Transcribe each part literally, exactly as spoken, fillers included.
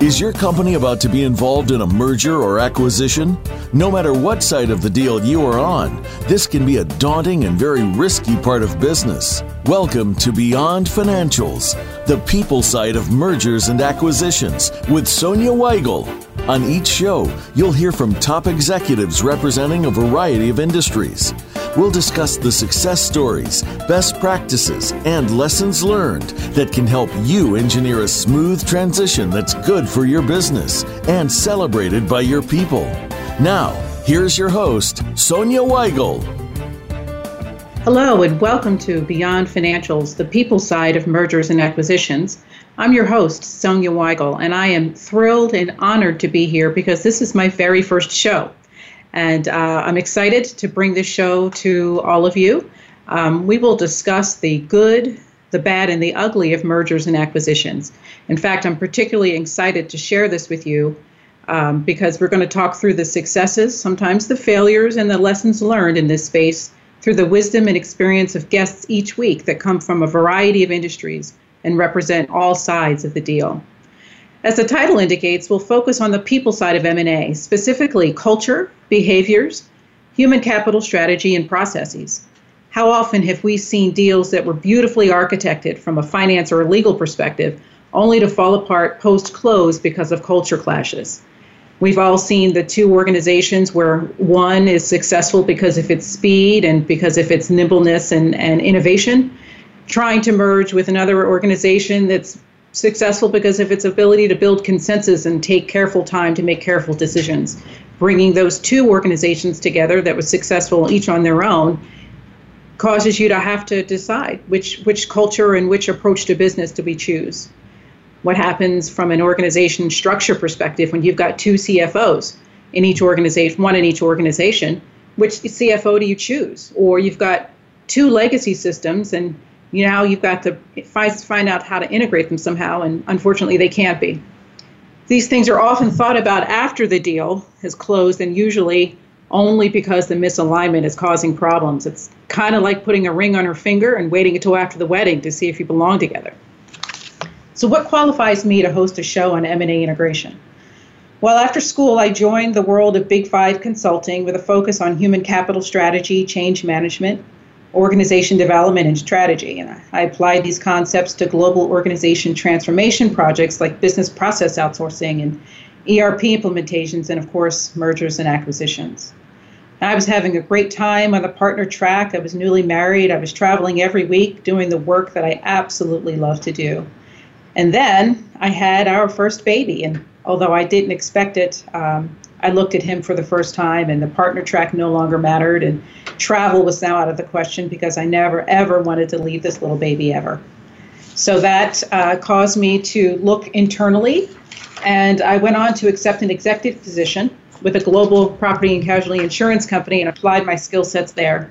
Is your company about to be involved in a merger or acquisition? No matter what side of the deal you are on, this can be a daunting and very risky part of business. Welcome to Beyond Financials, the people side of mergers and acquisitions with Sonia Weigel. On each show, you'll hear from top executives representing a variety of industries. We'll discuss the success stories, best practices, and lessons learned that can help you engineer a smooth transition that's good for your business and celebrated by your people. Now, here's your host, Sonia Weigel. Hello, and welcome to Beyond Financials, the people side of mergers and acquisitions. I'm your host, Sonia Weigel, and I am thrilled and honored to be here because this is my very first show. And uh, I'm excited to bring this show to all of you. Um, we will discuss the good, the bad, and the ugly of mergers and acquisitions. In fact, I'm particularly excited to share this with you um, because we're going to talk through the successes, sometimes the failures, and the lessons learned in this space through the wisdom and experience of guests each week that come from a variety of industries and represent all sides of the deal. As the title indicates, we'll focus on the people side of M and A, specifically culture, behaviors, human capital strategy, and processes. How often have we seen deals that were beautifully architected from a finance or a legal perspective, only to fall apart post-close because of culture clashes? We've all seen the two organizations where one is successful because of its speed and because of its nimbleness and, and innovation, trying to merge with another organization that's successful because of its ability to build consensus and take careful time to make careful decisions. Bringing those two organizations together that was successful each on their own causes you to have to decide which, which culture and which approach to business do we choose. What happens from an organization structure perspective when you've got two C F Os in each organization, one in each organization, which C F O do you choose? Or you've got two legacy systems and now you've got to find out how to integrate them somehow, and unfortunately they can't be. These things are often thought about after the deal has closed, and usually only because the misalignment is causing problems. It's kind of like putting a ring on her finger and waiting until after the wedding to see if you belong together. So what qualifies me to host a show on M and A integration? Well, after school, I joined the world of Big Five consulting with a focus on human capital strategy, change management, organization development, and strategy. And I applied these concepts to global organization transformation projects like business process outsourcing and E R P implementations, and of course, mergers and acquisitions. I was having a great time on the partner track. I was newly married. I was traveling every week doing the work that I absolutely love to do. And then I had our first baby. And although I didn't expect it, um, I looked at him for the first time, and the partner track no longer mattered, and travel was now out of the question because I never, ever wanted to leave this little baby ever. So that uh, caused me to look internally, and I went on to accept an executive position with a global property and casualty insurance company and applied my skill sets there.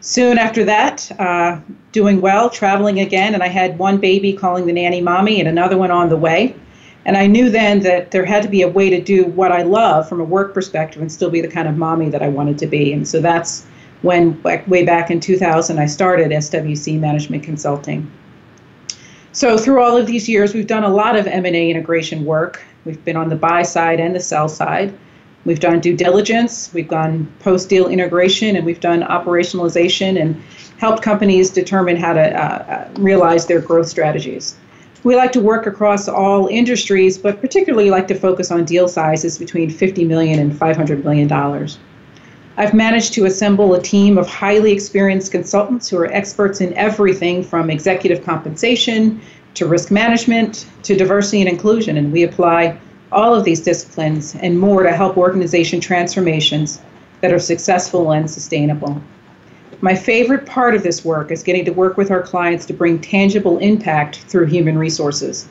Soon after that, uh, doing well, traveling again, and I had one baby calling the nanny mommy and another one on the way. And I knew then that there had to be a way to do what I love from a work perspective and still be the kind of mommy that I wanted to be. And so that's when, way back in two thousand, I started S W C Management Consulting. So through all of these years, we've done a lot of M and A integration work. We've been on the buy side and the sell side. We've done due diligence, we've done post-deal integration, and we've done operationalization and helped companies determine how to uh, realize their growth strategies. We like to work across all industries, but particularly like to focus on deal sizes between fifty million dollars and five hundred million dollars. I've managed to assemble a team of highly experienced consultants who are experts in everything from executive compensation to risk management to diversity and inclusion, and we apply all of these disciplines and more to help organization transformations that are successful and sustainable. My favorite part of this work is getting to work with our clients to bring tangible impact through human resources.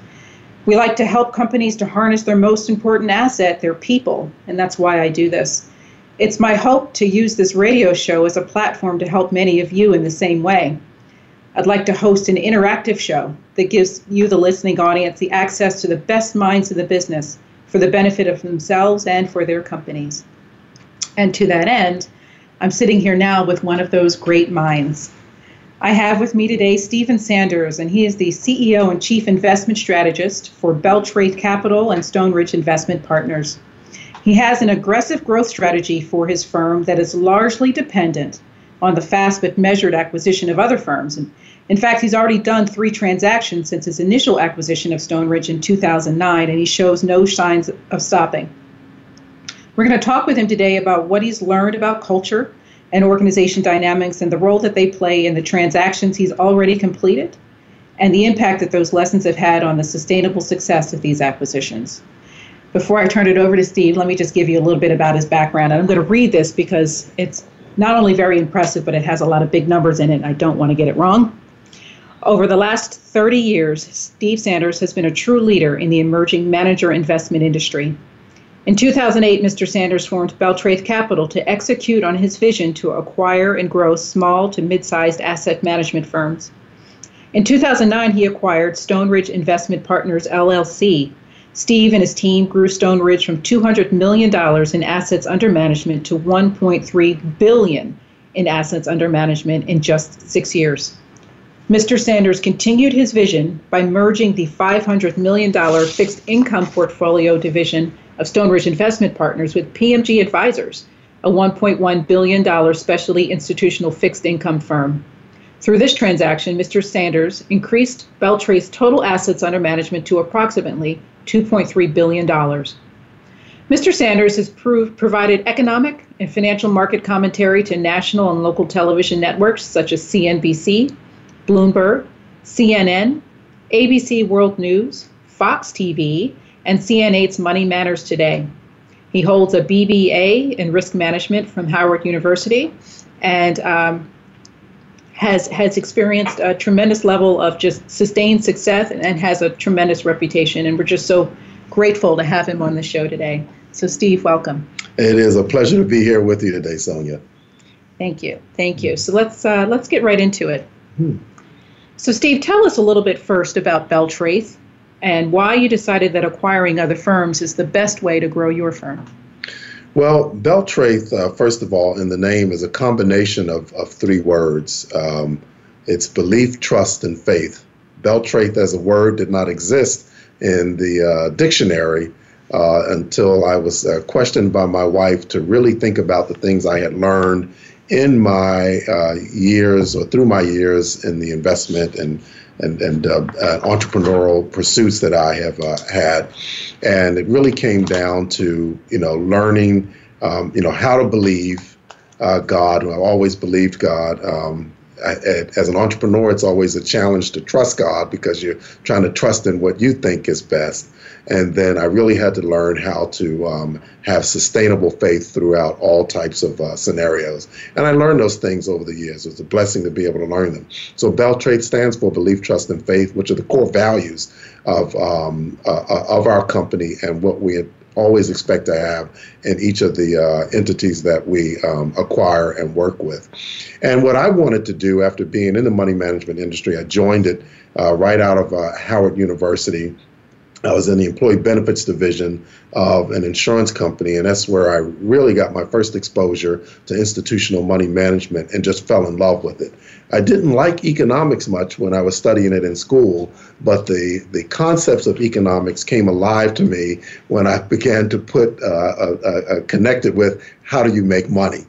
We like to help companies to harness their most important asset, their people, and that's why I do this. It's my hope to use this radio show as a platform to help many of you in the same way. I'd like to host an interactive show that gives you, the listening audience, the access to the best minds of the business for the benefit of themselves and for their companies. And to that end, I'm sitting here now with one of those great minds. I have with me today Stephen Sanders, and he is the C E O and Chief Investment Strategist for Beltraith Capital and Stone Ridge Investment Partners. He has an aggressive growth strategy for his firm that is largely dependent on the fast but measured acquisition of other firms. And in fact, he's already done three transactions since his initial acquisition of Stone Ridge in two thousand nine, and he shows no signs of stopping. We're going to talk with him today about what he's learned about culture and organization dynamics and the role that they play in the transactions he's already completed and the impact that those lessons have had on the sustainable success of these acquisitions. Before I turn it over to Steve, let me just give you a little bit about his background. And I'm going to read this because it's not only very impressive, but it has a lot of big numbers in it, and I don't want to get it wrong. Over the last thirty years, Steve Sanders has been a true leader in the emerging manager investment industry. In two thousand eight, Mister Sanders formed Beltraith Capital to execute on his vision to acquire and grow small to mid-sized asset management firms. In two thousand nine, he acquired Stone Ridge Investment Partners, L L C. Steve and his team grew Stone Ridge from two hundred million dollars in assets under management to one point three billion dollars in assets under management in just six years. Mister Sanders continued his vision by merging the five hundred million dollars fixed income portfolio division of Stone Ridge Investment Partners with P M G Advisors, a one point one billion dollars specialty institutional fixed income firm. Through this transaction, Mister Sanders increased Beltraith's total assets under management to approximately two point three billion dollars. Mister Sanders has proved, provided economic and financial market commentary to national and local television networks such as C N B C, Bloomberg, C N N, A B C World News, Fox T V, and C N eight's Money Matters Today. He holds a B B A in risk management from Howard University and um, has has experienced a tremendous level of just sustained success and, and has a tremendous reputation. And we're just so grateful to have him on the show today. So Steve, welcome. It is a pleasure to be here with you today, Sonia. Thank you, thank you. So let's uh, let's get right into it. Hmm. So Steve, tell us a little bit first about Beltraith and why you decided that acquiring other firms is the best way to grow your firm. Well, Beltraith, uh, first of all, in the name is a combination of, of three words. Um, it's belief, trust, and faith. Beltraith as a word did not exist in the uh, dictionary uh, until I was uh, questioned by my wife to really think about the things I had learned in my uh, years or through my years in the investment and and, and uh, uh, entrepreneurial pursuits that I have uh, had. And it really came down to, you know, learning, um, you know, how to believe uh, God. I've always believed God. Um, I, as an entrepreneur, it's always a challenge to trust God because you're trying to trust in what you think is best. And then I really had to learn how to um, have sustainable faith throughout all types of uh, scenarios. And I learned those things over the years. It was a blessing to be able to learn them. So Beltraith stands for belief, trust, and faith, which are the core values of um, uh, of our company and what we always expect to have in each of the uh, entities that we um, acquire and work with. And what I wanted to do after being in the money management industry, I joined it uh, right out of uh, Howard University. I was in the employee benefits division of an insurance company, and that's where I really got my first exposure to institutional money management and just fell in love with it. I didn't like economics much when I was studying it in school, but the, the concepts of economics came alive to me when I began to put uh, a, a, a connected with how do you make money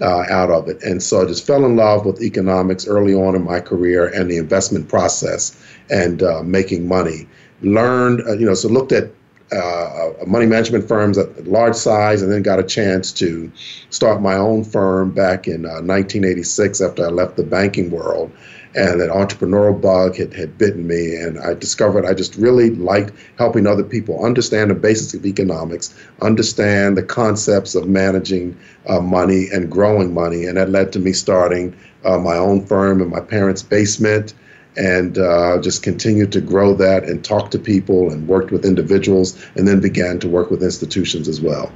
uh, out of it. And so I just fell in love with economics early on in my career and the investment process and uh, making money. Learned, uh, you know, so looked at uh, a money management firms at large size, and then got a chance to start my own firm back in uh, nineteen eighty-six after I left the banking world. And that entrepreneurial bug had, had bitten me, and I discovered I just really liked helping other people understand the basics of economics, understand the concepts of managing uh, money and growing money, and that led to me starting uh, my own firm in my parents' basement, and uh, just continued to grow that and talk to people and worked with individuals, and then began to work with institutions as well.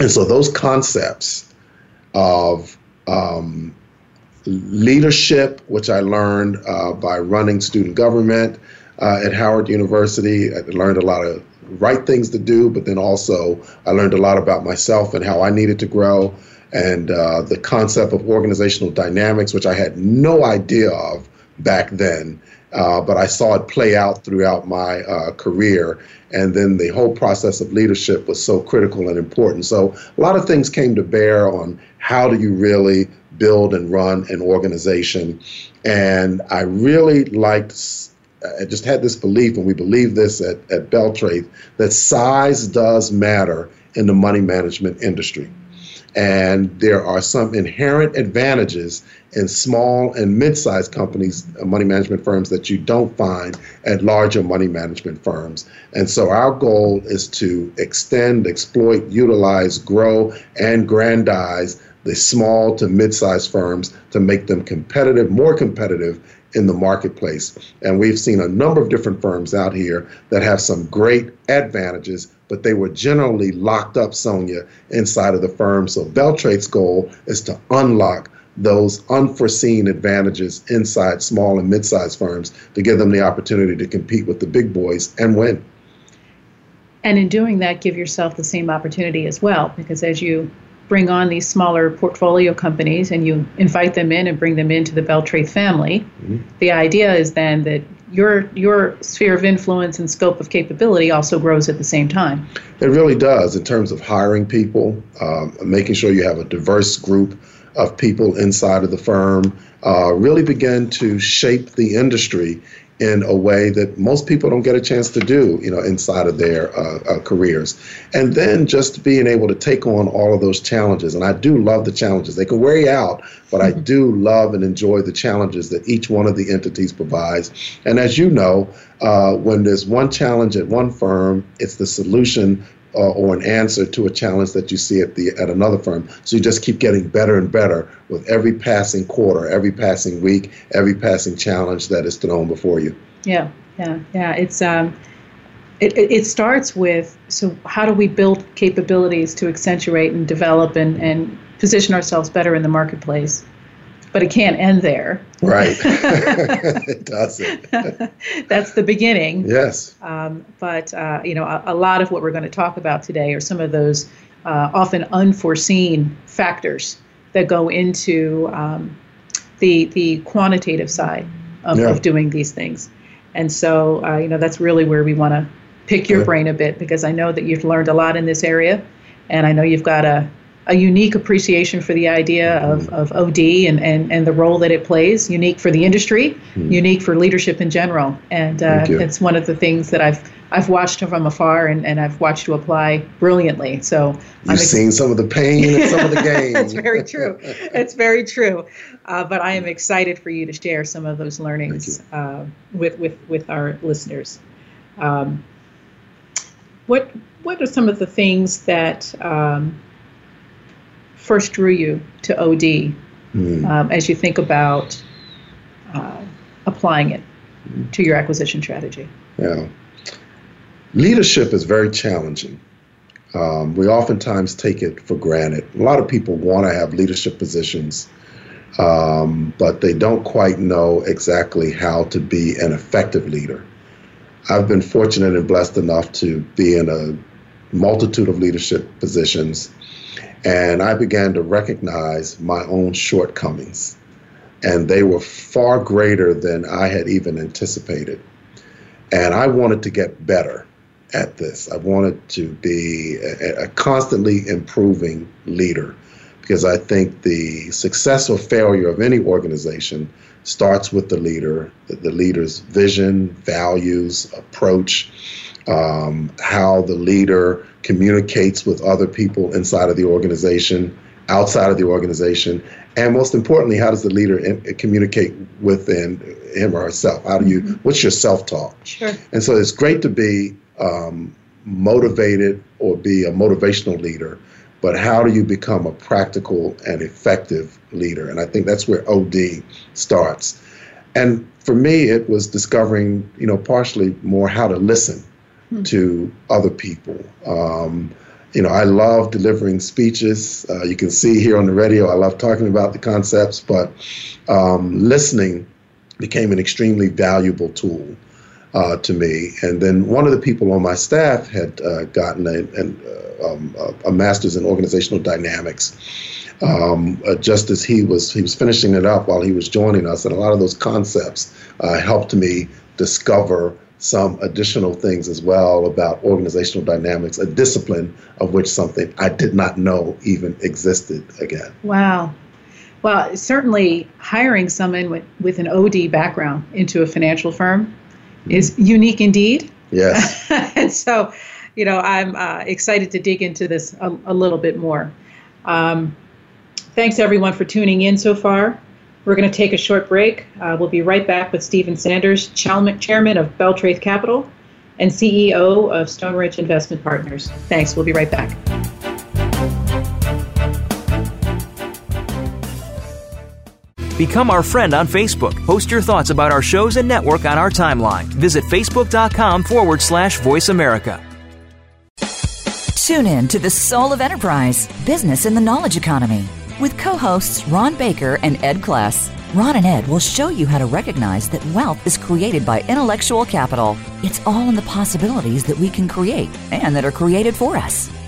And so those concepts of um, leadership, which I learned uh, by running student government uh, at Howard University. I learned a lot of right things to do, but then also I learned a lot about myself and how I needed to grow, and uh, the concept of organizational dynamics, which I had no idea of back then, uh, but I saw it play out throughout my uh, career. And then the whole process of leadership was so critical and important. So a lot of things came to bear on how do you really build and run an organization. And I really liked, I just had this belief, and we believe this at, at Beltraith, that size does matter in the money management industry. And there are some inherent advantages in small and mid-sized companies, money management firms, that you don't find at larger money management firms. And so our goal is to extend, exploit, utilize, grow, and grandize the small to mid-sized firms to make them competitive, more competitive in the marketplace. And we've seen a number of different firms out here that have some great advantages, but they were generally locked up, Sonia, inside of the firm. So Beltraith's goal is to unlock those unforeseen advantages inside small and mid-sized firms to give them the opportunity to compete with the big boys and win. And in doing that, give yourself the same opportunity as well, because as you bring on these smaller portfolio companies and you invite them in and bring them into the Beltraith family, mm-hmm. the idea is then that your your sphere of influence and scope of capability also grows at the same time. It really does in terms of hiring people, um, making sure you have a diverse group of people inside of the firm, uh, really begin to shape the industry in a way that most people don't get a chance to do, you know, inside of their uh, uh, careers. And then just being able to take on all of those challenges. And I do love the challenges. They can wear you out, but I do love and enjoy the challenges that each one of the entities provides. And as you know, uh, when there's one challenge at one firm, it's the solution Uh, or an answer to a challenge that you see at the at another firm. So you just keep getting better and better with every passing quarter, every passing week, every passing challenge that is thrown before you. Yeah, yeah, yeah. It's um, it it starts with, so how do we build capabilities to accentuate and develop and, and position ourselves better in the marketplace? But it can't end there. Right. It doesn't. That's the beginning. Yes. Um, but, uh, you know, a, a lot of what we're going to talk about today are some of those uh, often unforeseen factors that go into um, the the quantitative side of, yeah. of doing these things. And so, uh, you know, that's really where we want to pick your yeah. brain a bit, because I know that you've learned a lot in this area, and I know you've got a a unique appreciation for the idea of, of O D and, and, and the role that it plays, unique for the industry, mm. unique for leadership in general. And uh, it's one of the things that I've I've watched from afar, and, and I've watched you apply brilliantly. So You've I'm ex- seen some of the pain and some of the gain. That's very true. It's very true. Uh, but I am excited for you to share some of those learnings uh, with, with, with our listeners. Um, what, what are some of the things that... Um, first drew you to O D mm. um, as you think about uh, applying it mm. to your acquisition strategy? Yeah. Leadership is very challenging. Um, we oftentimes take it for granted. A lot of people want to have leadership positions, um, but they don't quite know exactly how to be an effective leader. I've been fortunate and blessed enough to be in a multitude of leadership positions, and I began to recognize my own shortcomings, and they were far greater than I had even anticipated. And I wanted to get better at this. I wanted to be a, a constantly improving leader, because I think the success or failure of any organization starts with the leader, the, the leader's vision, values, approach, um, how the leader communicates with other people inside of the organization, outside of the organization, and most importantly, how does the leader in, communicate within him or herself? How do you? Mm-hmm. What's your self-talk? Sure. And so it's great to be um, motivated or be a motivational leader, but how do you become a practical and effective leader? And I think that's where O D starts. And for me, it was discovering, you know, partially more how to listen mm-hmm. to other people. Um, You know, I love delivering speeches. Uh, you can see here on the radio, I love talking about the concepts, but um, listening became an extremely valuable tool uh, to me. And then one of the people on my staff had uh, gotten a, a, um, a master's in organizational dynamics. Um, uh, just as he was, he was finishing it up while he was joining us, and a lot of those concepts uh, helped me discover some additional things as well about organizational dynamics, a discipline of which something I did not know even existed again. Wow. Well, certainly hiring someone with, with an O D background into a financial firm mm-hmm. is unique indeed. Yes. And so, you know, I'm uh, excited to dig into this a, a little bit more. Um, thanks everyone for tuning in so far. We're going to take a short break. Uh, we'll be right back with Stephen Sanders, Chairman of Beltraith Capital and C E O of Stone Ridge Investment Partners. Thanks. We'll be right back. Become our friend on Facebook. Post your thoughts about our shows and network on our timeline. Visit facebook.com forward slash Voice America. Tune in to The Soul of Enterprise, Business in the Knowledge Economy, with co-hosts Ron Baker and Ed Kless. Ron and Ed will show you how to recognize that wealth is created by intellectual capital. It's all in the possibilities that we can create and that are created for us.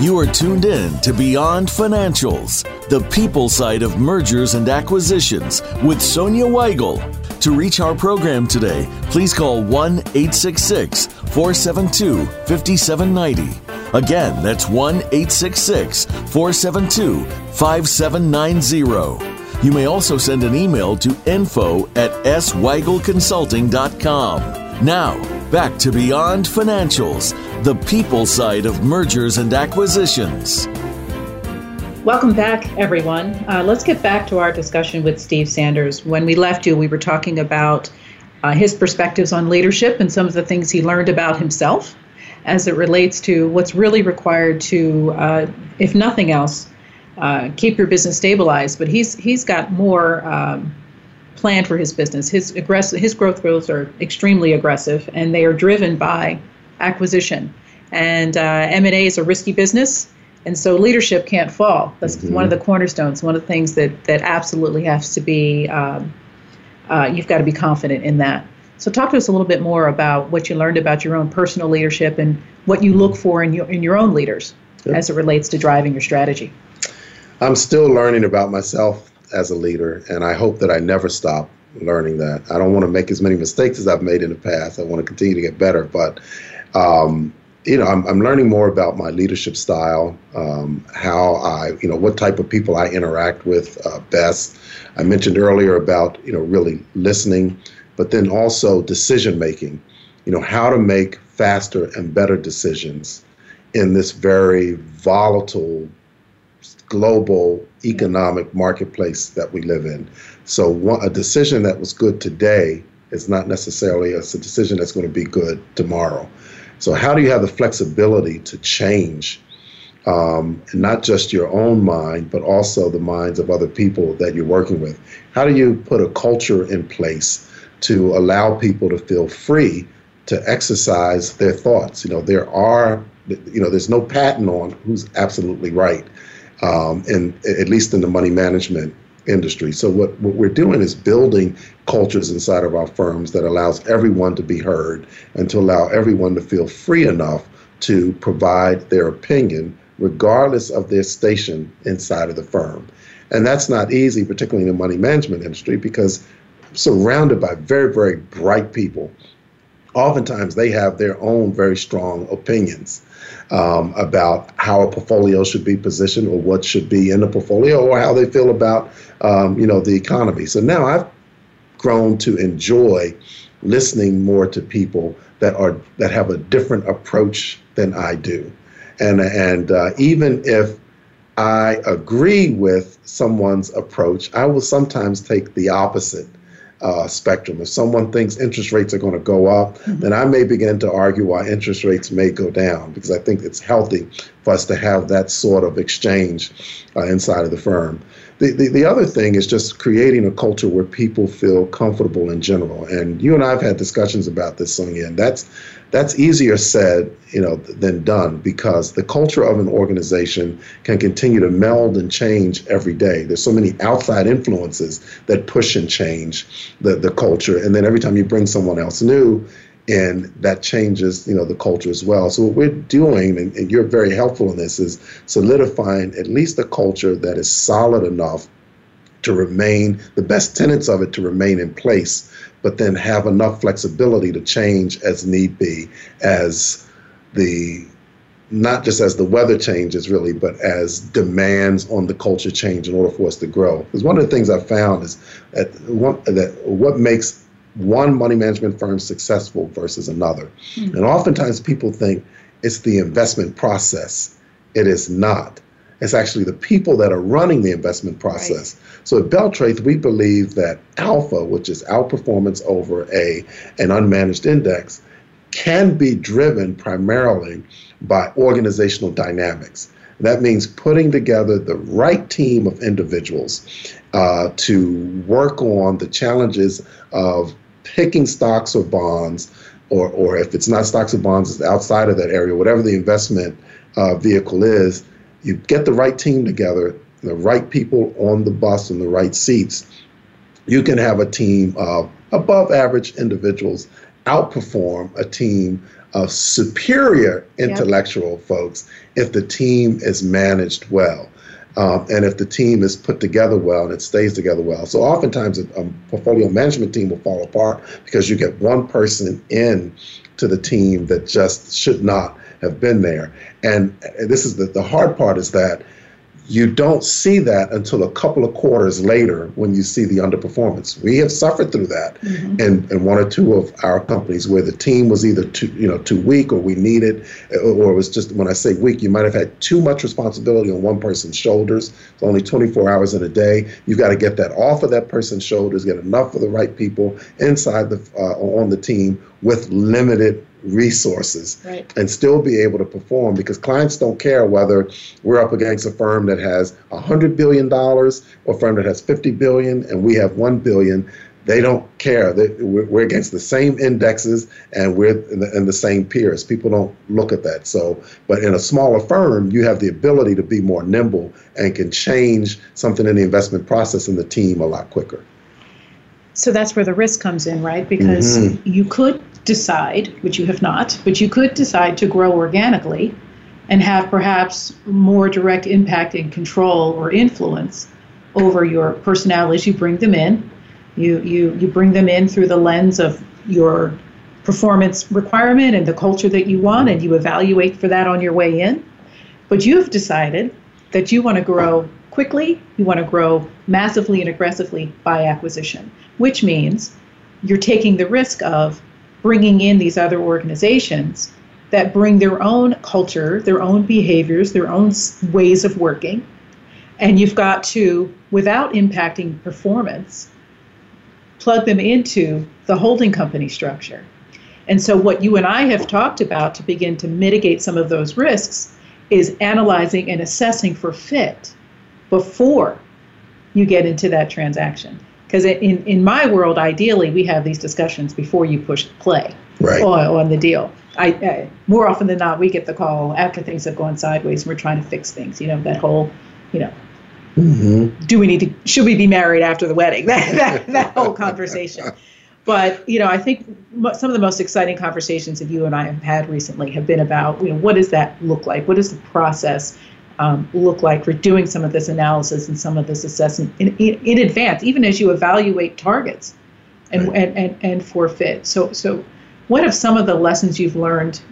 You are tuned in to Beyond Financials, the people side of mergers and acquisitions with Sonia Weigel. To reach our program today, please call one eight six six, four seven two, five seven nine zero. Again, that's one eight six six, four seven two, five seven nine zero. You may also send an email to info at s weigel consulting dot com. Now, back to Beyond Financials, the people side of mergers and acquisitions. Welcome back, everyone. Uh, let's get back to our discussion with Steve Sanders. When we left you, we were talking about uh, his perspectives on leadership and some of the things he learned about himself as it relates to what's really required to, uh, if nothing else, uh, keep your business stabilized. But he's he's got more um, planned for his business. His aggressive, his growth goals are extremely aggressive, and they are driven by acquisition, and uh, M and A is a risky business, and so leadership can't fall. That's mm-hmm. one of the cornerstones, one of the things that that absolutely has to be, um, uh, you've got to be confident in that. So talk to us a little bit more about what you learned about your own personal leadership and what you look for in your, in your own leaders yep. as it relates to driving your strategy. I'm still learning about myself as a leader, and I hope that I never stop learning that. I don't want to make as many mistakes as I've made in the past. I want to continue to get better, but Um, you know, I'm, I'm learning more about my leadership style, um, how I, you know, what type of people I interact with uh, best. I mentioned earlier about, you know, really listening, but then also decision making, you know, how to make faster and better decisions in this very volatile global economic marketplace that we live in. So one, a decision that was good today is not necessarily a, a decision that's going to be good tomorrow. So how do you have the flexibility to change um, not just your own mind, but also the minds of other people that you're working with. How do you put a culture in place to allow people to feel free to exercise their thoughts? You know, there are, you know, there's no patent on who's absolutely right, um, and at least in the money management industry. So what, what we're doing is building cultures inside of our firms that allows everyone to be heard and to allow everyone to feel free enough to provide their opinion, regardless of their station inside of the firm. And that's not easy, particularly in the money management industry, because I'm surrounded by very, very bright people. Oftentimes, they have their own very strong opinions um, about how a portfolio should be positioned, or what should be in a portfolio, or how they feel about, um, you know, the economy. So now I've grown to enjoy listening more to people that are that have a different approach than I do, and and uh, even if I agree with someone's approach, I will sometimes take the opposite Uh, spectrum. If someone thinks interest rates are going to go up, mm-hmm. then I may begin to argue why interest rates may go down, because I think it's healthy for us to have that sort of exchange uh, inside of the firm. The, the the other thing is just creating a culture where people feel comfortable in general. And you and I have had discussions about this, Sonia, and that's that's easier said, you know, than done, because the culture of an organization can continue to meld and change every day. There's so many outside influences that push and change the, the culture. And then every time you bring someone else new in, that changes, you know, the culture as well. So what we're doing, and, and you're very helpful in this, is solidifying at least a culture that is solid enough to remain, the best tenets of it to remain in place, but then have enough flexibility to change as need be, as the, not just as the weather changes really, but as demands on the culture change in order for us to grow. Because one of the things I found is that, one, that what makes one money management firm successful versus another. Mm-hmm. And oftentimes people think it's the investment process. It is not. It's actually the people that are running the investment process. Right. So at Beltraith, we believe that alpha, which is outperformance over a an unmanaged index, can be driven primarily by organizational dynamics. That means putting together the right team of individuals uh, to work on the challenges of picking stocks or bonds, or or if it's not stocks or bonds, it's outside of that area, whatever the investment uh, vehicle is. You get the right team together, the right people on the bus in the right seats, you can have a team of above average individuals outperform a team of superior intellectual yep. folks if the team is managed well. Um, and if the team is put together well and it stays together well. So oftentimes a, a portfolio management team will fall apart because you get one person in to the team that just should not have been there. And this is the, the hard part, is that you don't see that until a couple of quarters later when you see the underperformance. We have suffered through that mm-hmm. in, in one or two of our companies where the team was either too, you know, too weak, or we needed, or it was just, when I say weak, you might have had too much responsibility on one person's shoulders. It's only twenty-four hours in a day. You've got to get that off of that person's shoulders, get enough of the right people inside the uh, on the team with limited resources right. and still be able to perform, because clients don't care whether we're up against a firm that has one hundred billion dollars or a firm that has fifty billion dollars and we have one billion dollars. They don't care. They, we're against the same indexes and we're in the, in the same peers. People don't look at that. So, but in a smaller firm, you have the ability to be more nimble and can change something in the investment process and the team a lot quicker. So that's where the risk comes in, right? Because mm-hmm. you could decide, which you have not, but you could decide to grow organically and have perhaps more direct impact and control or influence over your personnel as you bring them in. You, you, you bring them in through the lens of your performance requirement and the culture that you want, and you evaluate for that on your way in. But you've decided that you want to grow quickly, you want to grow massively and aggressively by acquisition, which means you're taking the risk of bringing in these other organizations that bring their own culture, their own behaviors, their own ways of working. And you've got to, without impacting performance, plug them into the holding company structure. And so what you and I have talked about to begin to mitigate some of those risks is analyzing and assessing for fit before you get into that transaction. Because in, in my world, ideally, we have these discussions before you push play right. on, on the deal. I, I more often than not, we get the call after things have gone sideways and we're trying to fix things. You know, that whole, you know, mm-hmm. do we need to, should we be married after the wedding? That, that, that whole conversation. But, you know, I think some of the most exciting conversations that you and I have had recently have been about, you know, what does that look like? What does the process um, look like for doing some of this analysis and some of this assessment in, in, in advance, even as you evaluate targets and, right. and, and, and for fit? So, so what have some of the lessons you've learned,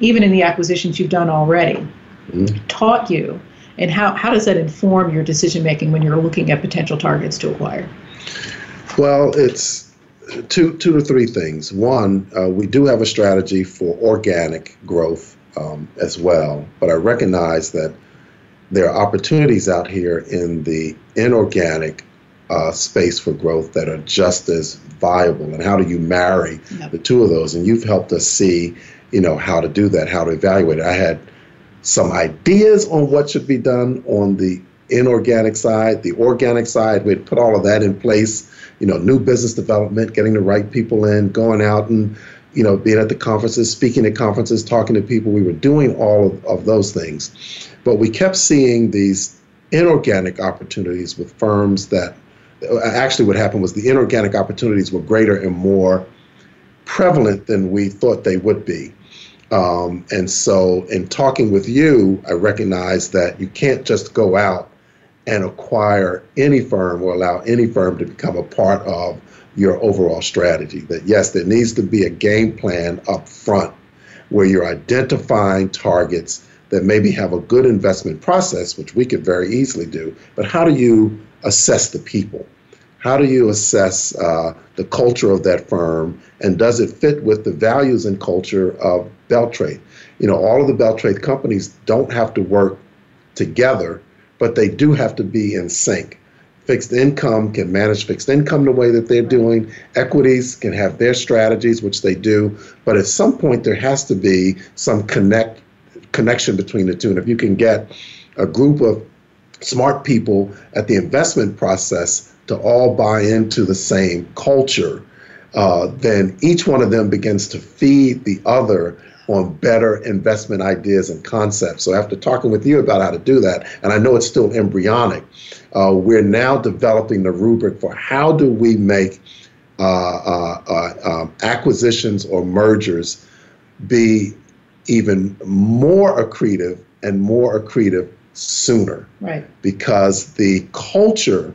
even in the acquisitions you've done already, mm. taught you? And how, how does that inform your decision-making when you're looking at potential targets to acquire? Well, it's... Two, two to three things. One, uh, we do have a strategy for organic growth um, as well, but I recognize that there are opportunities out here in the inorganic uh, space for growth that are just as viable. And how do you marry yep. the two of those? And you've helped us see, you know, how to do that, how to evaluate it. I had some ideas on what should be done on the inorganic side, the organic side. We'd put all of that in place. You know, new business development, getting the right people in, going out and, you know, being at the conferences, speaking at conferences, talking to people. We were doing all of, of those things. But we kept seeing these inorganic opportunities with firms that actually what happened was the inorganic opportunities were greater and more prevalent than we thought they would be. Um, and so in talking with you, I recognized that you can't just go out and acquire any firm or allow any firm to become a part of your overall strategy. That yes, there needs to be a game plan up front where you're identifying targets that maybe have a good investment process, which we could very easily do, but how do you assess the people? How do you assess uh, the culture of that firm, and does it fit with the values and culture of Beltraith? You know, all of the Beltraith companies don't have to work together, but they do have to be in sync. Fixed income can manage fixed income the way that they're doing. Equities can have their strategies, which they do. But at some point, there has to be some connect connection between the two. And if you can get a group of smart people at the investment process to all buy into the same culture, uh, then each one of them begins to feed the other on better investment ideas and concepts. So after talking with you about how to do that, and I know it's still embryonic, uh, we're now developing the rubric for how do we make uh, uh, uh, um, acquisitions or mergers be even more accretive and more accretive sooner. Right. Because the culture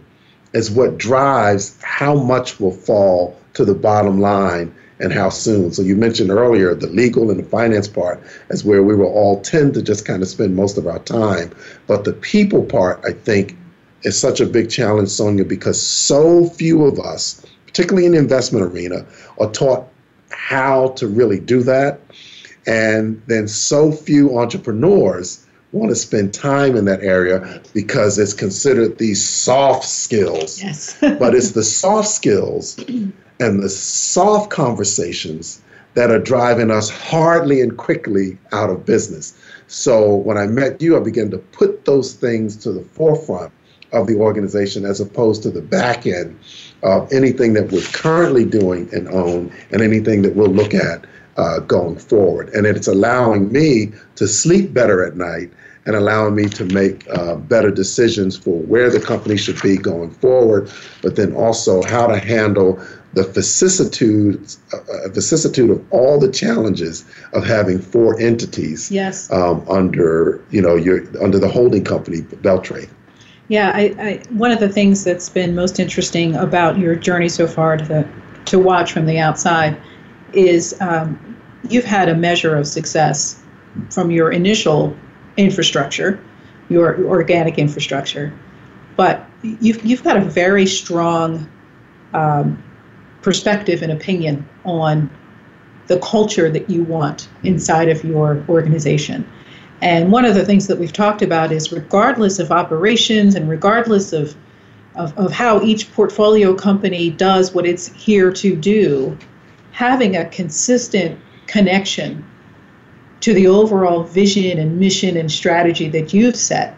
is what drives how much will fall to the bottom line and how soon. So you mentioned earlier the legal and the finance part is where we will all tend to just kind of spend most of our time. But the people part, I think, is such a big challenge, Sonia, because so few of us, particularly in the investment arena, are taught how to really do that. And then so few entrepreneurs want to spend time in that area because it's considered these soft skills. Yes. But it's the soft skills and the soft conversations that are driving us hardly and quickly out of business. So when I met you, I began to put those things to the forefront of the organization as opposed to the back end of anything that we're currently doing and own and anything that we'll look at uh, going forward. And it's allowing me to sleep better at night and allowing me to make uh, better decisions for where the company should be going forward, but then also how to handle the vicissitudes, uh, vicissitude of all the challenges of having four entities yes. um, under, you know, your under the holding company Beltraith. Yeah, I, I, one of the things that's been most interesting about your journey so far to the, to watch from the outside is um, you've had a measure of success from your initial infrastructure, your organic infrastructure, but you've you've got a very strong Um, perspective and opinion on the culture that you want inside of your organization. And one of the things that we've talked about is regardless of operations and regardless of, of, of how each portfolio company does what it's here to do, having a consistent connection to the overall vision and mission and strategy that you've set.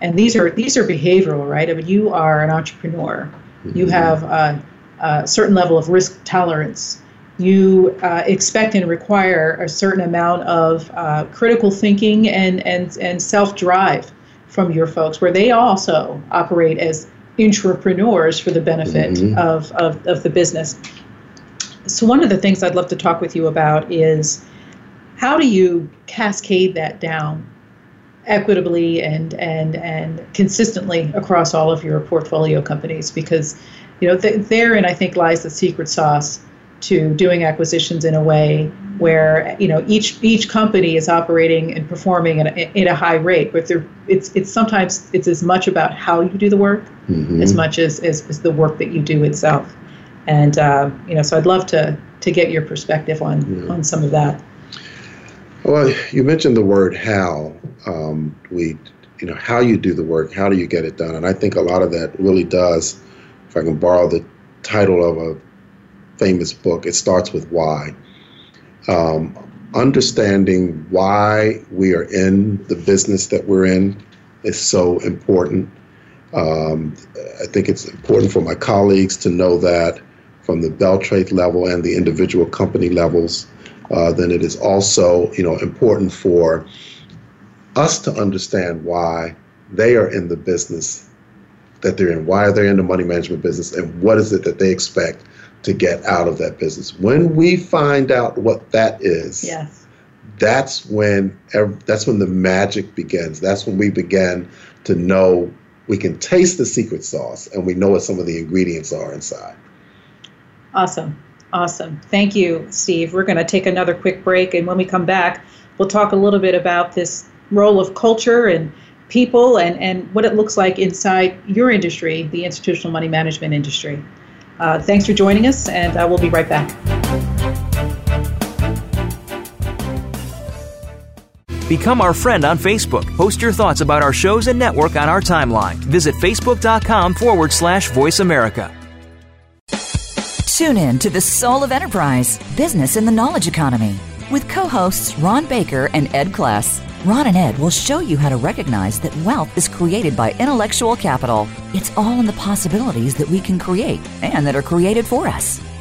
And these are these are behavioral, right? I mean, you are an entrepreneur. Mm-hmm. You have a, a certain level of risk tolerance. You uh, expect and require a certain amount of uh, critical thinking and, and, and self-drive from your folks, where they also operate as intrapreneurs for the benefit mm-hmm. of, of, of the business. So one of the things I'd love to talk with you about is, how do you cascade that down equitably and and and consistently across all of your portfolio companies? Because, you know, th- therein I think lies the secret sauce to doing acquisitions in a way where, you know, each each company is operating and performing at a, at a high rate. But there, it's it's sometimes it's as much about how you do the work mm-hmm. as much as, as as the work that you do itself. And uh, you know, so I'd love to to get your perspective on yeah. on some of that. Well, you mentioned the word how. Um, we, you know, how you do the work, how do you get it done? And I think a lot of that really does, if I can borrow the title of a famous book, it starts with why. Um, understanding why we are in the business that we're in is so important. Um, I think it's important for my colleagues to know that from the Beltraith level and the individual company levels. Uh, then it is also, you know, important for us to understand why they are in the business that they're in. Why are they in the money management business, and what is it that they expect to get out of that business? When we find out what that is, yes. that's when that's when the magic begins. That's when we begin to know we can taste the secret sauce, and we know what some of the ingredients are inside. Awesome. Awesome. Thank you, Steve. We're going to take another quick break, and when we come back, we'll talk a little bit about this role of culture and people and, and what it looks like inside your industry, the institutional money management industry. Uh, thanks for joining us, and uh, we'll be right back. Become our friend on Facebook. Post your thoughts about our shows and network on our timeline. Visit facebook.com forward slash Voice America. Tune in to The Soul of Enterprise, Business in the Knowledge Economy, with co-hosts Ron Baker and Ed Kless. Ron and Ed will show you how to recognize that wealth is created by intellectual capital. It's all in the possibilities that we can create and that are created for us.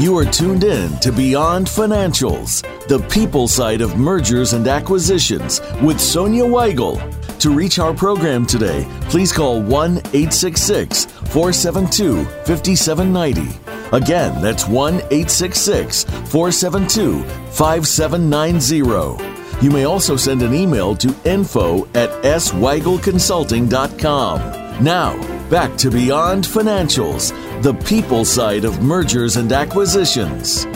You are tuned in to Beyond Financials, the people side of mergers and acquisitions with Sonia Weigel. To reach our program today, please call one eight six six, four seven two, five seven nine zero. Again, that's one eight six six, four seven two, five seven nine zero. You may also send an email to info at s weigel consulting dot com. Now, back to Beyond Financials, the people side of mergers and acquisitions.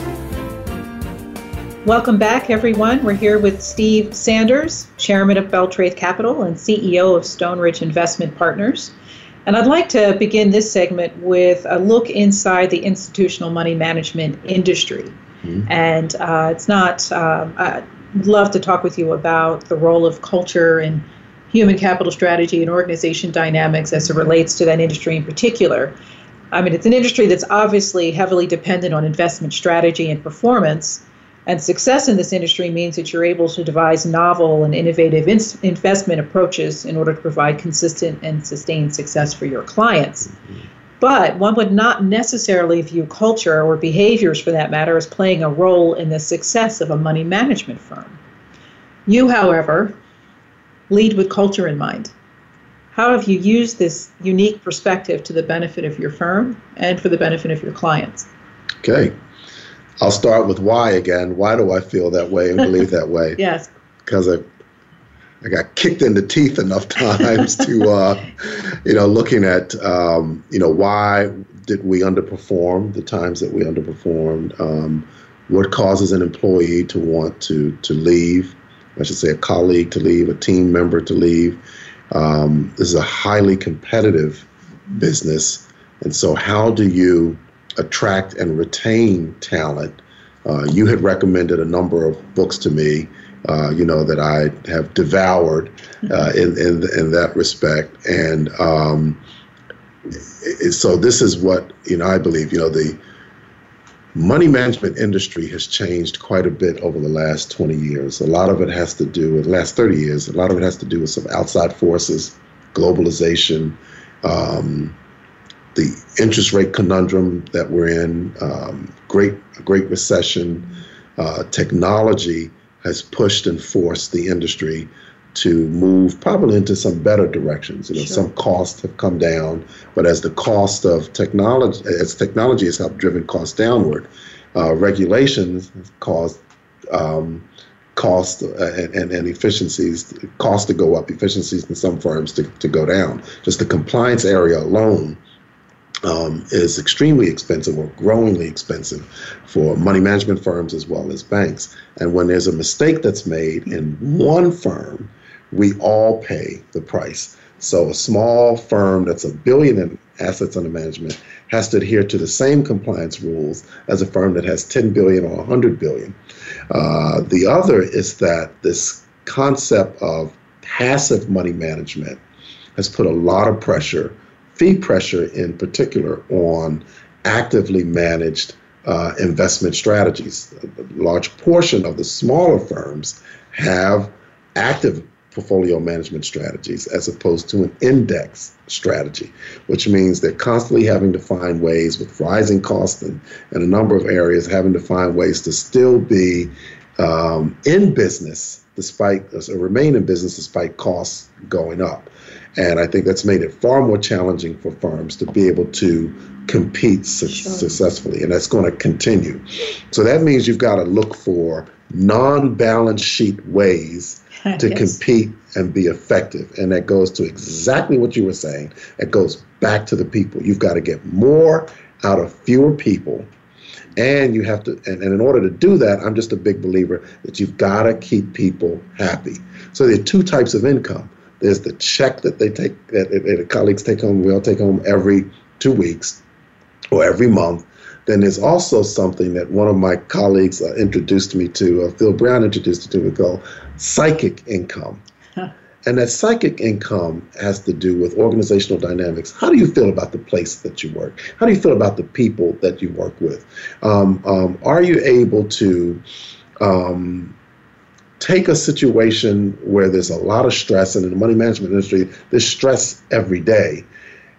Welcome back, everyone. We're here with Steve Sanders, Chairman of Beltraith Capital and C E O of Stone Ridge Investment Partners. And I'd like to begin this segment with a look inside the institutional money management industry. Mm-hmm. And uh, it's not, uh, I'd love to talk with you about the role of culture and human capital strategy and organization dynamics as it relates to that industry in particular. I mean, it's an industry that's obviously heavily dependent on investment strategy and performance, and success in this industry means that you're able to devise novel and innovative in- investment approaches in order to provide consistent and sustained success for your clients. But one would not necessarily view culture, or behaviors for that matter, as playing a role in the success of a money management firm. You, however, lead with culture in mind. how have you used this unique perspective to the benefit of your firm and for the benefit of your clients? Okay. I'll start with why again. Why do I feel that way and believe that way? Yes. Because I, I got kicked in the teeth enough times to, uh, you know, looking at, um, you know, why did we underperform the times that we underperformed? Um, what causes an employee to want to, to leave? I should say a colleague to leave, a team member to leave. Um, this is a highly competitive business. And so how do you attract and retain talent? Uh, you had recommended a number of books to me, uh, you know, that I have devoured uh, in, in in that respect. And um, so this is what, you know, I believe, you know, the money management industry has changed quite a bit over the last twenty years. A lot of it has to do with the last thirty years. A lot of it has to do with some outside forces, globalization, um, the interest rate conundrum that we're in, um, great, great recession. Uh, technology has pushed and forced the industry to move probably into some better directions. You know, sure. Some costs have come down, but as the cost of technology, as technology has helped driven costs downward, uh, regulations have caused um, costs and, and, and efficiencies, costs to go up, efficiencies in some firms to, to go down. Just the compliance area alone um, is extremely expensive or growingly expensive for money management firms as well as banks. And when there's a mistake that's made in one firm, we all pay the price. So a small firm that's a billion in assets under management has to adhere to the same compliance rules as a firm that has ten billion or one hundred billion. Uh, the other is that this concept of passive money management has put a lot of pressure, fee pressure in particular, on actively managed uh, investment strategies. A large portion of the smaller firms have active portfolio management strategies as opposed to an index strategy, which means they're constantly having to find ways with rising costs and, and a number of areas having to find ways to still be um, in business despite, or remain in business despite costs going up. And I think that's made it far more challenging for firms to be able to compete su- sure. successfully, and that's going to continue. So that means you've got to look for non-balance sheet ways to yes. compete and be effective. And that goes to exactly what you were saying. It goes back to the people. You've got to get more out of fewer people. And you have to, and, and in order to do that, I'm just a big believer that you've got to keep people happy. So there are two types of income. There's the check that they take, that, that colleagues take home, we all take home every two weeks or every month. Then there's also something that one of my colleagues uh, introduced me to, uh, Phil Brown introduced me to, we call psychic income. Huh. And that psychic income has to do with organizational dynamics. How do you feel about the place that you work? How do you feel about the people that you work with? Um, um, are you able to um, take a situation where there's a lot of stress, and in the money management industry, there's stress every day.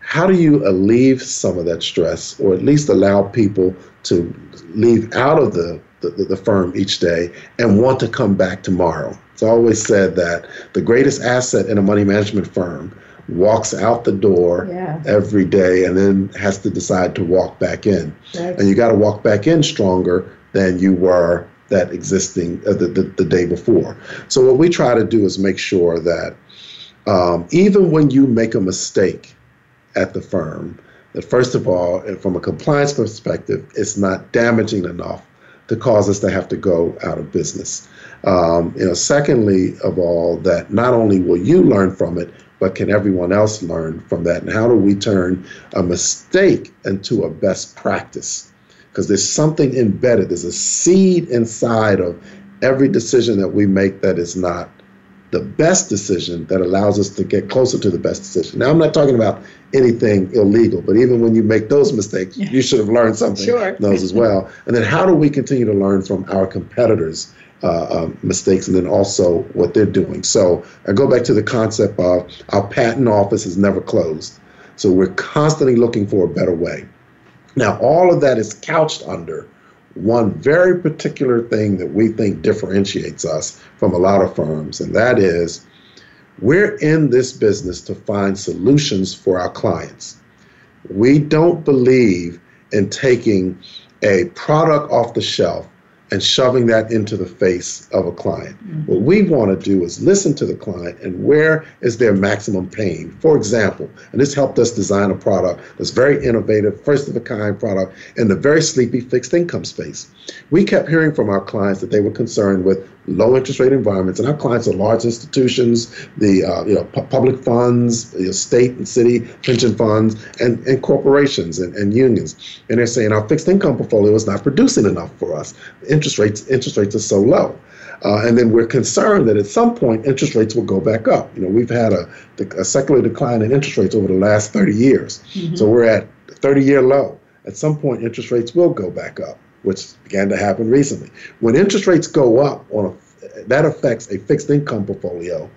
How do you alleviate some of that stress, or at least allow people to leave out of the, the, the firm each day and want to come back tomorrow? It's always said that the greatest asset in a money management firm walks out the door yeah. every day and then has to decide to walk back in. Right. And you got to walk back in stronger than you were that existing uh, the, the, the day before. So what we try to do is make sure that um, even when you make a mistake at the firm, that first of all, from a compliance perspective, it's not damaging enough to cause us to have to go out of business. Um, you know, secondly of all, that not only will you learn from it, but can everyone else learn from that? And how do we turn a mistake into a best practice? Because there's something embedded, there's a seed inside of every decision that we make that is not the best decision that allows us to get closer to the best decision. Now, I'm not talking about anything illegal, but even when you make those mistakes, yeah. you should have learned something sure. those as well. And then how do we continue to learn from our competitors' uh, um, mistakes, and then also what they're doing? So I go back to the concept of our patent office is never closed. So we're constantly looking for a better way. Now, all of that is couched under one very particular thing that we think differentiates us from a lot of firms, and that is We're in this business to find solutions for our clients. We don't believe in taking a product off the shelf and shoving that into the face of a client. Mm-hmm. What we want to do is listen to the client and where is their maximum pain. For example, and this helped us design a product that's very innovative, first of a kind product in the very sleepy fixed income space. We kept hearing from our clients that they were concerned with low interest rate environments, and our clients are large institutions, the uh, you know pu- public funds, the you know, state and city pension funds, and, and corporations and, and unions. And they're saying our fixed income portfolio is not producing enough for us. Interest rates, interest rates are so low. Uh, and then we're concerned that at some point interest rates will go back up. You know, we've had a, a secular decline in interest rates over the last thirty years. Mm-hmm. So we're at a thirty-year low. At some point, interest rates will go back up, which began to happen recently. When interest rates go up, on a, that affects a fixed income portfolio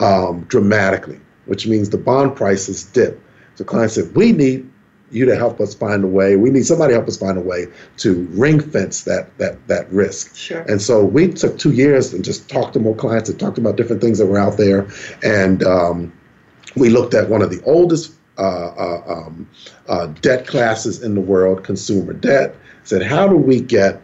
um, dramatically, which means the bond prices dip. So clients said, we need you to help us find a way. We need somebody to help us find a way to ring fence that that that risk. Sure. And so we took two years and just talked to more clients and talked about different things that were out there. And um, we looked at one of the oldest uh, uh, um, uh, debt classes in the world, consumer debt. Said, how do we get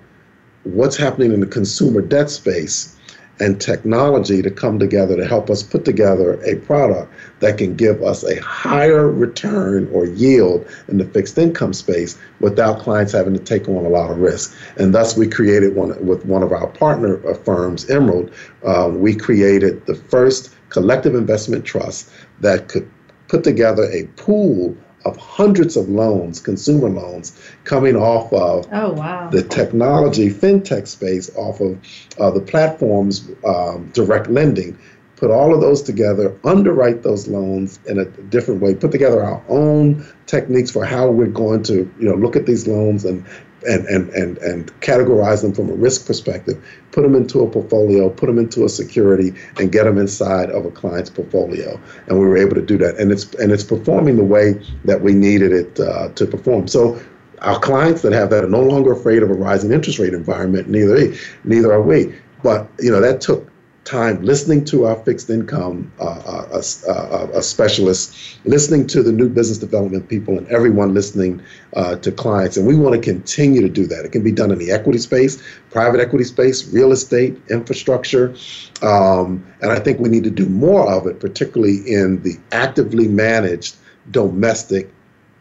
what's happening in the consumer debt space and technology to come together to help us put together a product that can give us a higher return or yield in the fixed income space without clients having to take on a lot of risk? And thus we created one with one of our partner firms, Emerald. Uh, we created the first collective investment trust that could put together a pool of hundreds of loans, consumer loans, coming off of oh, wow. the technology, fintech space, off of uh, the platforms, um, direct lending, put all of those together, underwrite those loans in a different way, put together our own techniques for how we're going to, you know, look at these loans and and and and, and categorize them from a risk perspective, put them into a portfolio, put them into a security, and get them inside of a client's portfolio. And we were able to do that. And it's and it's performing the way that we needed it uh, to perform. So our clients that have that are no longer afraid of a rising interest rate environment, neither, neither are we. But, you know, that took time listening to our fixed income uh, uh, uh, uh, specialists, listening to the new business development people, and everyone listening uh, to clients. And we want to continue to do that. It can be done in the equity space, private equity space, real estate, infrastructure. Um, and I think we need to do more of it, particularly in the actively managed domestic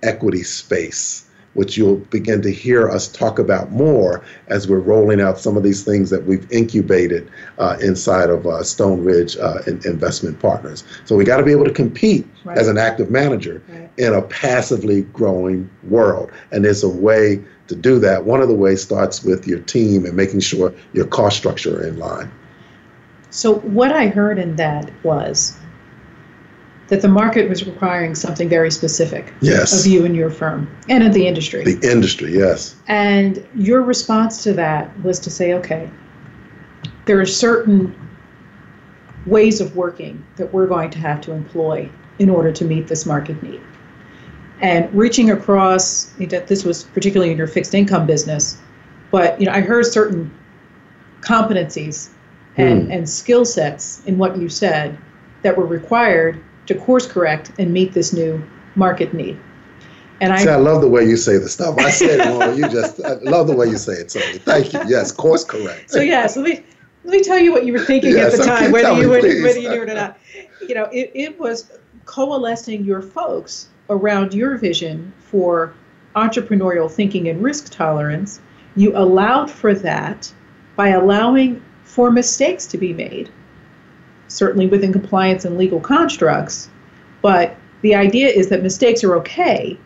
equity space, which you'll begin to hear us talk about more as we're rolling out some of these things that we've incubated uh, inside of uh, Stone Ridge uh, in- Investment Partners. So we got to be able to compete right. as an active manager right. in a passively growing world. And there's a way to do that. One of the ways starts with your team and making sure your cost structure are in line. So what I heard in that was that the market was requiring something very specific yes. of you and your firm and of the industry. The industry, yes. And your response to that was to say, okay, there are certain ways of working that we're going to have to employ in order to meet this market need. And reaching across, this was particularly in your fixed income business, but you know, I heard certain competencies and, mm. and skill sets in what you said that were required to course correct and meet this new market need. And I, See, I love the way you say the stuff. I said it all. You just, I love the way you say it, Sonia. Thank you. Yes, course correct. So yes, let me let me tell you what you were thinking yes, at the time, whether you me, were, whether you knew it or not. You know, it, it was coalescing your folks around your vision for entrepreneurial thinking and risk tolerance. You allowed for that by allowing for mistakes to be made, certainly within compliance and legal constructs, but the idea is that mistakes are okay.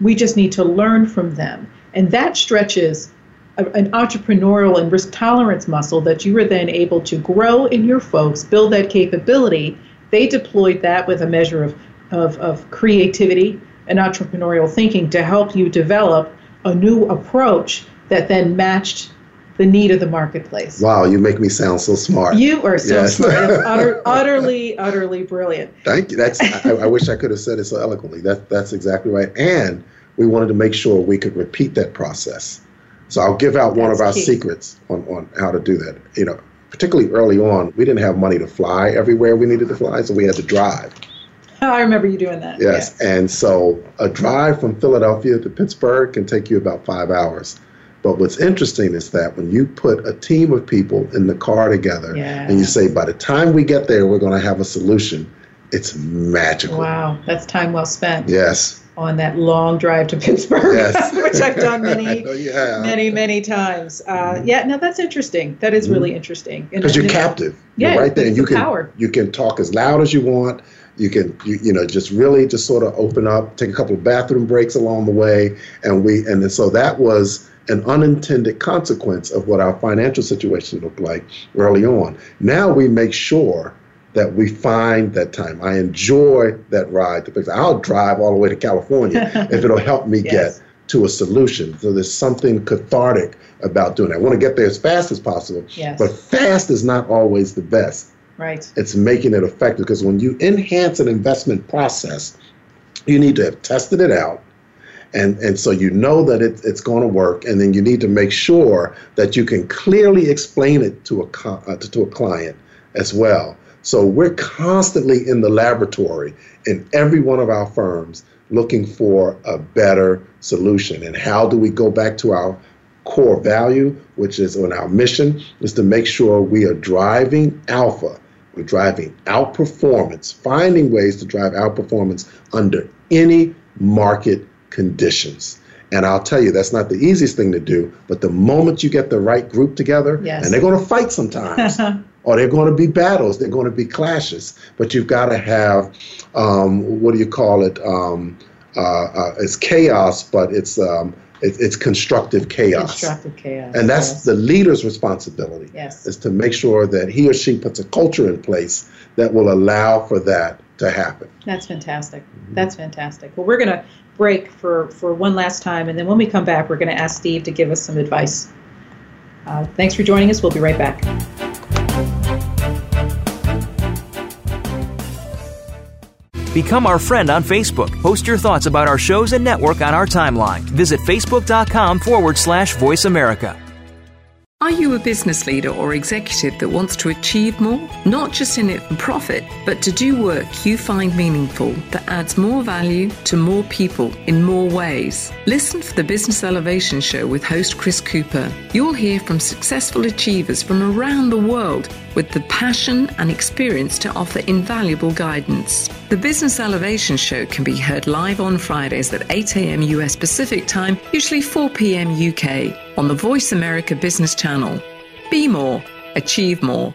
We just need to learn from them. And that stretches a, an entrepreneurial and risk tolerance muscle that you were then able to grow in your folks, build that capability. They deployed that with a measure of, of, of creativity and entrepreneurial thinking to help you develop a new approach that then matched the need of the marketplace. Wow, you make me sound so smart. You are so yes. smart. It's utter, utterly, utterly brilliant. Thank you. That's. I, I wish I could have said it so eloquently. That, that's exactly right. And we wanted to make sure we could repeat that process. So I'll give out that's one of our key secrets on, on how to do that. You know, particularly early on, we didn't have money to fly everywhere we needed to fly, so we had to drive. Oh, I remember you doing that. Yes, yeah. And so a drive from Philadelphia to Pittsburgh can take you about five hours. But what's interesting is that when you put a team of people in the car together, yeah. and you say, by the time we get there, we're going to have a solution, it's magical. Wow, that's time well spent. Yes. On that long drive to Pittsburgh, yes. which I've done many, many, many times. Uh, mm-hmm. Yeah, no, that's interesting. That is mm-hmm. really interesting. Because you're captive. Yeah, you're right there. You can power. You can talk as loud as you want. You can, you, you know, just really just sort of open up, take a couple of bathroom breaks along the way. And we, and so that was an unintended consequence of what our financial situation looked like early on. Now we make sure that we find that time. I enjoy that ride. I'll drive all the way to California if it'll help me yes. get to a solution. So there's something cathartic about doing it. I want to get there as fast as possible, yes. but fast is not always the best. Right. It's making it effective, because when you enhance an investment process, you need to have tested it out. And and so you know that it, it's going to work, and then you need to make sure that you can clearly explain it to a uh, to a client as well. So we're constantly in the laboratory in every one of our firms looking for a better solution. And how do we go back to our core value, which is on our mission, is to make sure we are driving alpha. We're driving outperformance, finding ways to drive outperformance under any market conditions. And I'll tell you, that's not the easiest thing to do, but the moment you get the right group together, yes. and they're going to fight sometimes, or they're going to be battles, they're going to be clashes, but you've got to have, um, what do you call it, um, uh, uh, it's chaos, but it's um, it, it's constructive chaos. Constructive chaos. And that's yes. the leader's responsibility, yes. is to make sure that he or she puts a culture in place that will allow for that to happen. That's fantastic. Mm-hmm. That's fantastic. Well, we're going to break for, for one last time, and then when we come back, we're going to ask Steve to give us some advice. Uh, thanks for joining us. We'll be right back. Become our friend on Facebook. Post your thoughts about our shows and network on our timeline. Visit facebook.com forward slash Voice America. Are you a business leader or executive that wants to achieve more? Not just in it for profit, but to do work you find meaningful that adds more value to more people in more ways. Listen for the Business Elevation Show with host Chris Cooper. You'll hear from successful achievers from around the world with the passion and experience to offer invaluable guidance. The Business Elevation Show can be heard live on Fridays at eight a.m. U S Pacific Time, usually four p.m. U K, on the Voice America Business Channel. Be more, achieve more.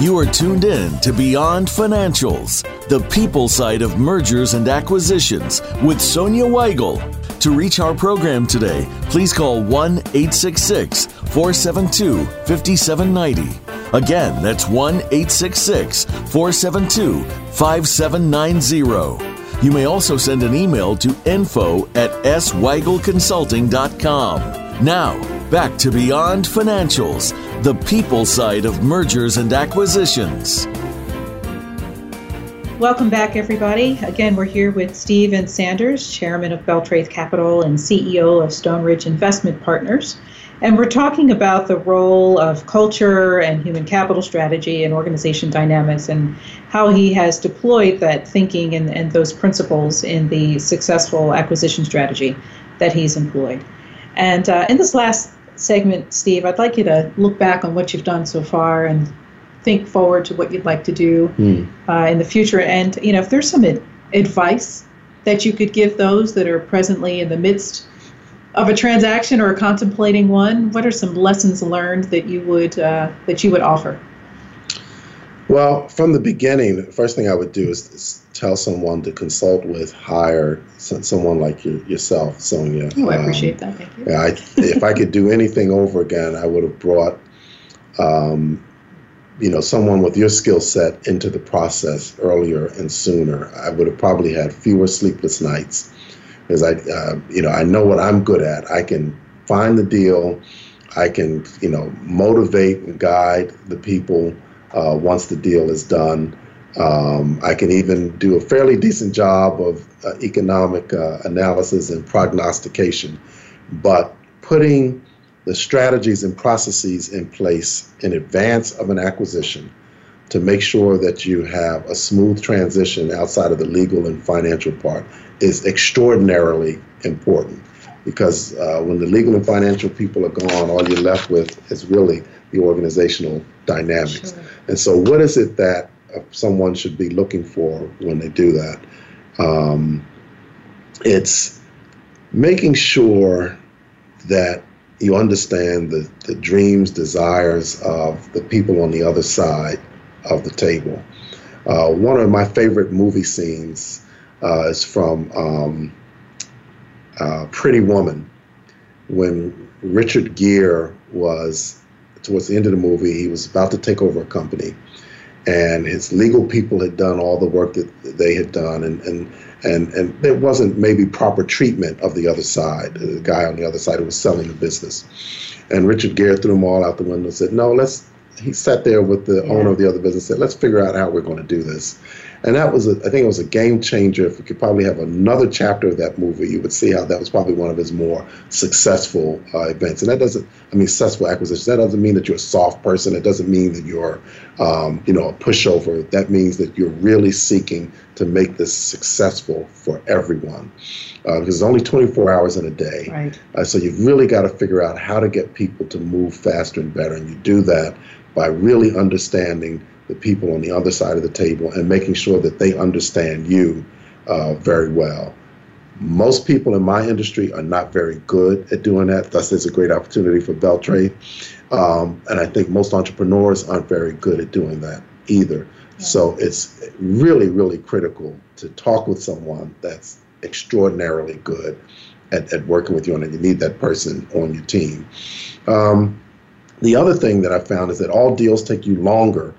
You are tuned in to Beyond Financials, the people side of mergers and acquisitions with Sonia Weigel. To reach our program today, please call one eight six six, four seven two, five seven nine zero. Again, that's one eight six six, four seven two, five seven nine zero. You may also send an email to info at s weigel consulting dot com. Now, back to Beyond Financials, the people side of mergers and acquisitions. Welcome back, everybody. Again, we're here with Stephen Sanders, chairman of Beltraith Capital and C E O of Stone Ridge Investment Partners. And we're talking about the role of culture and human capital strategy and organization dynamics and how he has deployed that thinking and, and those principles in the successful acquisition strategy that he's employed. And uh, in this last segment, Steve, I'd like you to look back on what you've done so far and think forward to what you'd like to do mm. uh, in the future. And, you know, if there's some ad- advice that you could give those that are presently in the midst of a transaction or contemplating one, what are some lessons learned that you would uh, that you would offer? Well, from the beginning, the first thing I would do is, is tell someone to consult with, hire someone like your, yourself, Sonia. Oh, I appreciate um, that. Thank you. I, if I could do anything over again, I would have brought, um, you know, someone with your skill set into the process earlier and sooner. I would have probably had fewer sleepless nights, because I, uh, you know, I know what I'm good at. I can find the deal. I can, you know, motivate and guide the people. Uh, once the deal is done, um, I can even do a fairly decent job of uh, economic uh, analysis and prognostication. But putting the strategies and processes in place in advance of an acquisition to make sure that you have a smooth transition outside of the legal and financial part is extraordinarily important. Because uh, when the legal and financial people are gone, all you're left with is really the organizational dynamics. Sure. And so what is it that someone should be looking for when they do that? Um, it's making sure that you understand the, the dreams, desires of the people on the other side of the table. Uh, one of my favorite movie scenes uh, is from... Um, Uh, Pretty Woman, when Richard Gere was, towards the end of the movie, he was about to take over a company, and his legal people had done all the work that they had done, and and, and, and there wasn't maybe proper treatment of the other side, the guy on the other side who was selling the business. And Richard Gere threw them all out the window and said, no, let's, he sat there with the yeah. owner of the other business and said, let's figure out how we're going to do this. And that was, a, I think it was a game changer. If we could probably have another chapter of that movie, you would see how that was probably one of his more successful uh, events. And that doesn't, I mean, successful acquisitions, that doesn't mean that you're a soft person. It doesn't mean that you're, um, you know, a pushover. That means that you're really seeking to make this successful for everyone. Uh, because it's only twenty-four hours in a day. Right. Uh, so you've really got to figure out how to get people to move faster and better. And you do that by really understanding the people on the other side of the table and making sure that they understand you uh, very well. Most people in my industry are not very good at doing that. Thus, there's a great opportunity for Beltraith. Um, and I think most entrepreneurs aren't very good at doing that either. Yeah. So it's really, really critical to talk with someone that's extraordinarily good at, at working with you, and you need that person on your team. Um, the other thing that I found is that all deals take you longer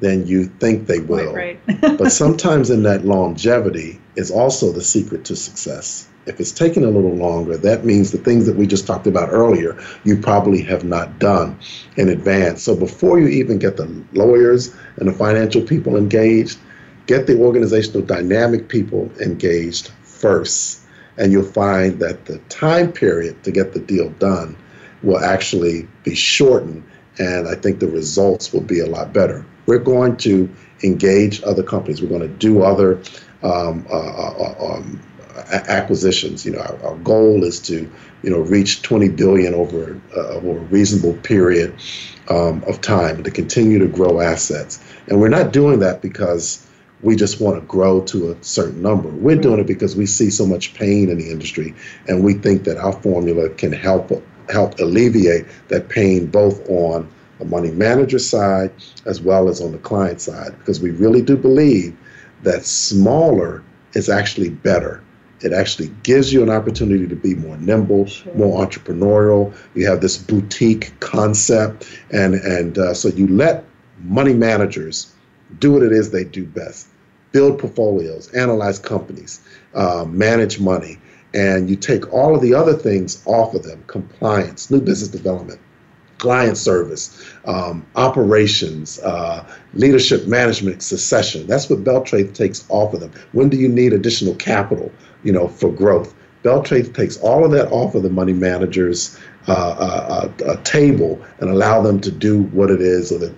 than you think they will. Right, right. But sometimes in that longevity is also the secret to success. If it's taking a little longer, that means the things that we just talked about earlier, you probably have not done in advance. So before you even get the lawyers and the financial people engaged, get the organizational dynamic people engaged first. And you'll find that the time period to get the deal done will actually be shortened. And I think the results will be a lot better. We're going to engage other companies. We're going to do other um, uh, uh, um, acquisitions. You know, our, our goal is to, you know, reach twenty billion dollars over, uh, over a reasonable period um, of time, and to continue to grow assets. And we're not doing that because we just want to grow to a certain number. We're doing it because we see so much pain in the industry, and we think that our formula can help help alleviate that pain, both on the money manager side as well as on the client side, because we really do believe that smaller is actually better. It actually gives you an opportunity to be more nimble, sure. more entrepreneurial. You have this boutique concept, and and uh, so you let money managers do what it is they do best: build portfolios, analyze companies, uh, manage money, and you take all of the other things off of them: compliance, new business development, client service, um, operations, uh, leadership management, succession. That's what Beltraith takes off of them. When do you need additional capital, you know, for growth? Beltraith takes all of that off of the money manager's uh, uh, uh, table and allow them to do what it is or the,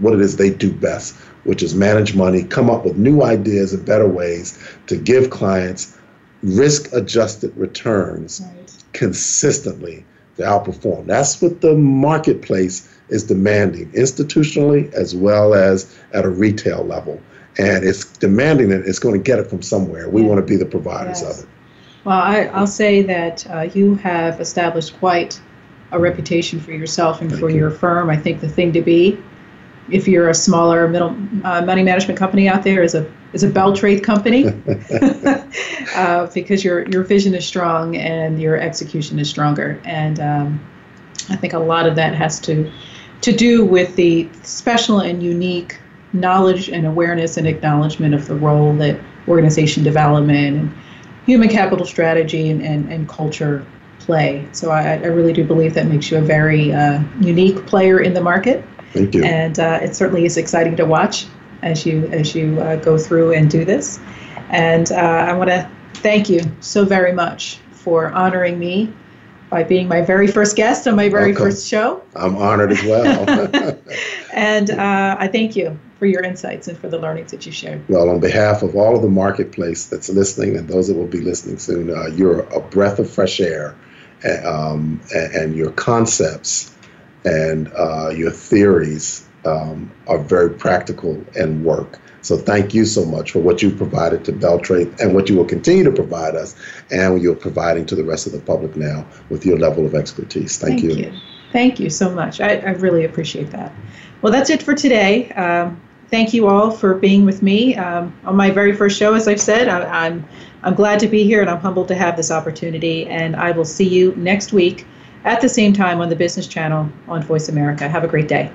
what it is they do best, which is manage money, come up with new ideas and better ways to give clients risk-adjusted returns right. consistently. To outperform. That's what the marketplace is demanding, institutionally as well as at a retail level. And it's demanding it. It's going to get it from somewhere. We yeah. want to be the providers yes. of it. Well, I, I'll say that uh, you have established quite a reputation for yourself and Thank for you. your firm. I think the thing to be if you're a smaller middle uh, money management company out there, is a is a Beltraith company, uh, because your your vision is strong and your execution is stronger. And um, I think a lot of that has to to do with the special and unique knowledge and awareness and acknowledgement of the role that organization development and human capital strategy and, and, and culture play. So I, I really do believe that makes you a very uh, unique player in the market. Thank you. And uh, it certainly is exciting to watch as you as you uh, go through and do this. And uh, I want to thank you so very much for honoring me by being my very first guest on my very Welcome. first show. I'm honored as well. And uh, I thank you for your insights and for the learnings that you shared. Well, on behalf of all of the marketplace that's listening and those that will be listening soon, uh, you're a breath of fresh air, and, um, and, and your concepts and uh, your theories um, are very practical and work. So thank you so much for what you provided to Beltraith and what you will continue to provide us and what you're providing to the rest of the public now with your level of expertise. Thank, thank you. you. Thank you so much. I, I really appreciate that. Well, that's it for today. Um, thank you all for being with me um, on my very first show. As I've said, I, I'm, I'm glad to be here, and I'm humbled to have this opportunity. And I will see you next week at the same time on the Business Channel on Voice America. Have a great day.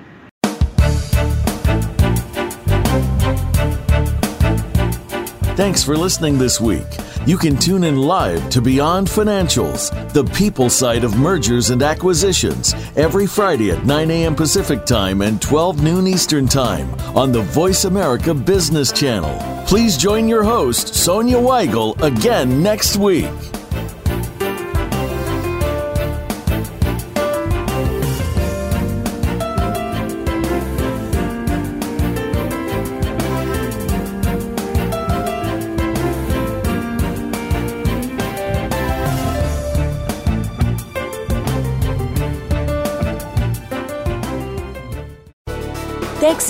Thanks for listening this week. You can tune in live to Beyond Financials, the people side of mergers and acquisitions, every Friday at nine a.m. Pacific Time and twelve noon Eastern Time on the Voice America Business Channel. Please join your host, Sonia Weigel, again next week. Thanks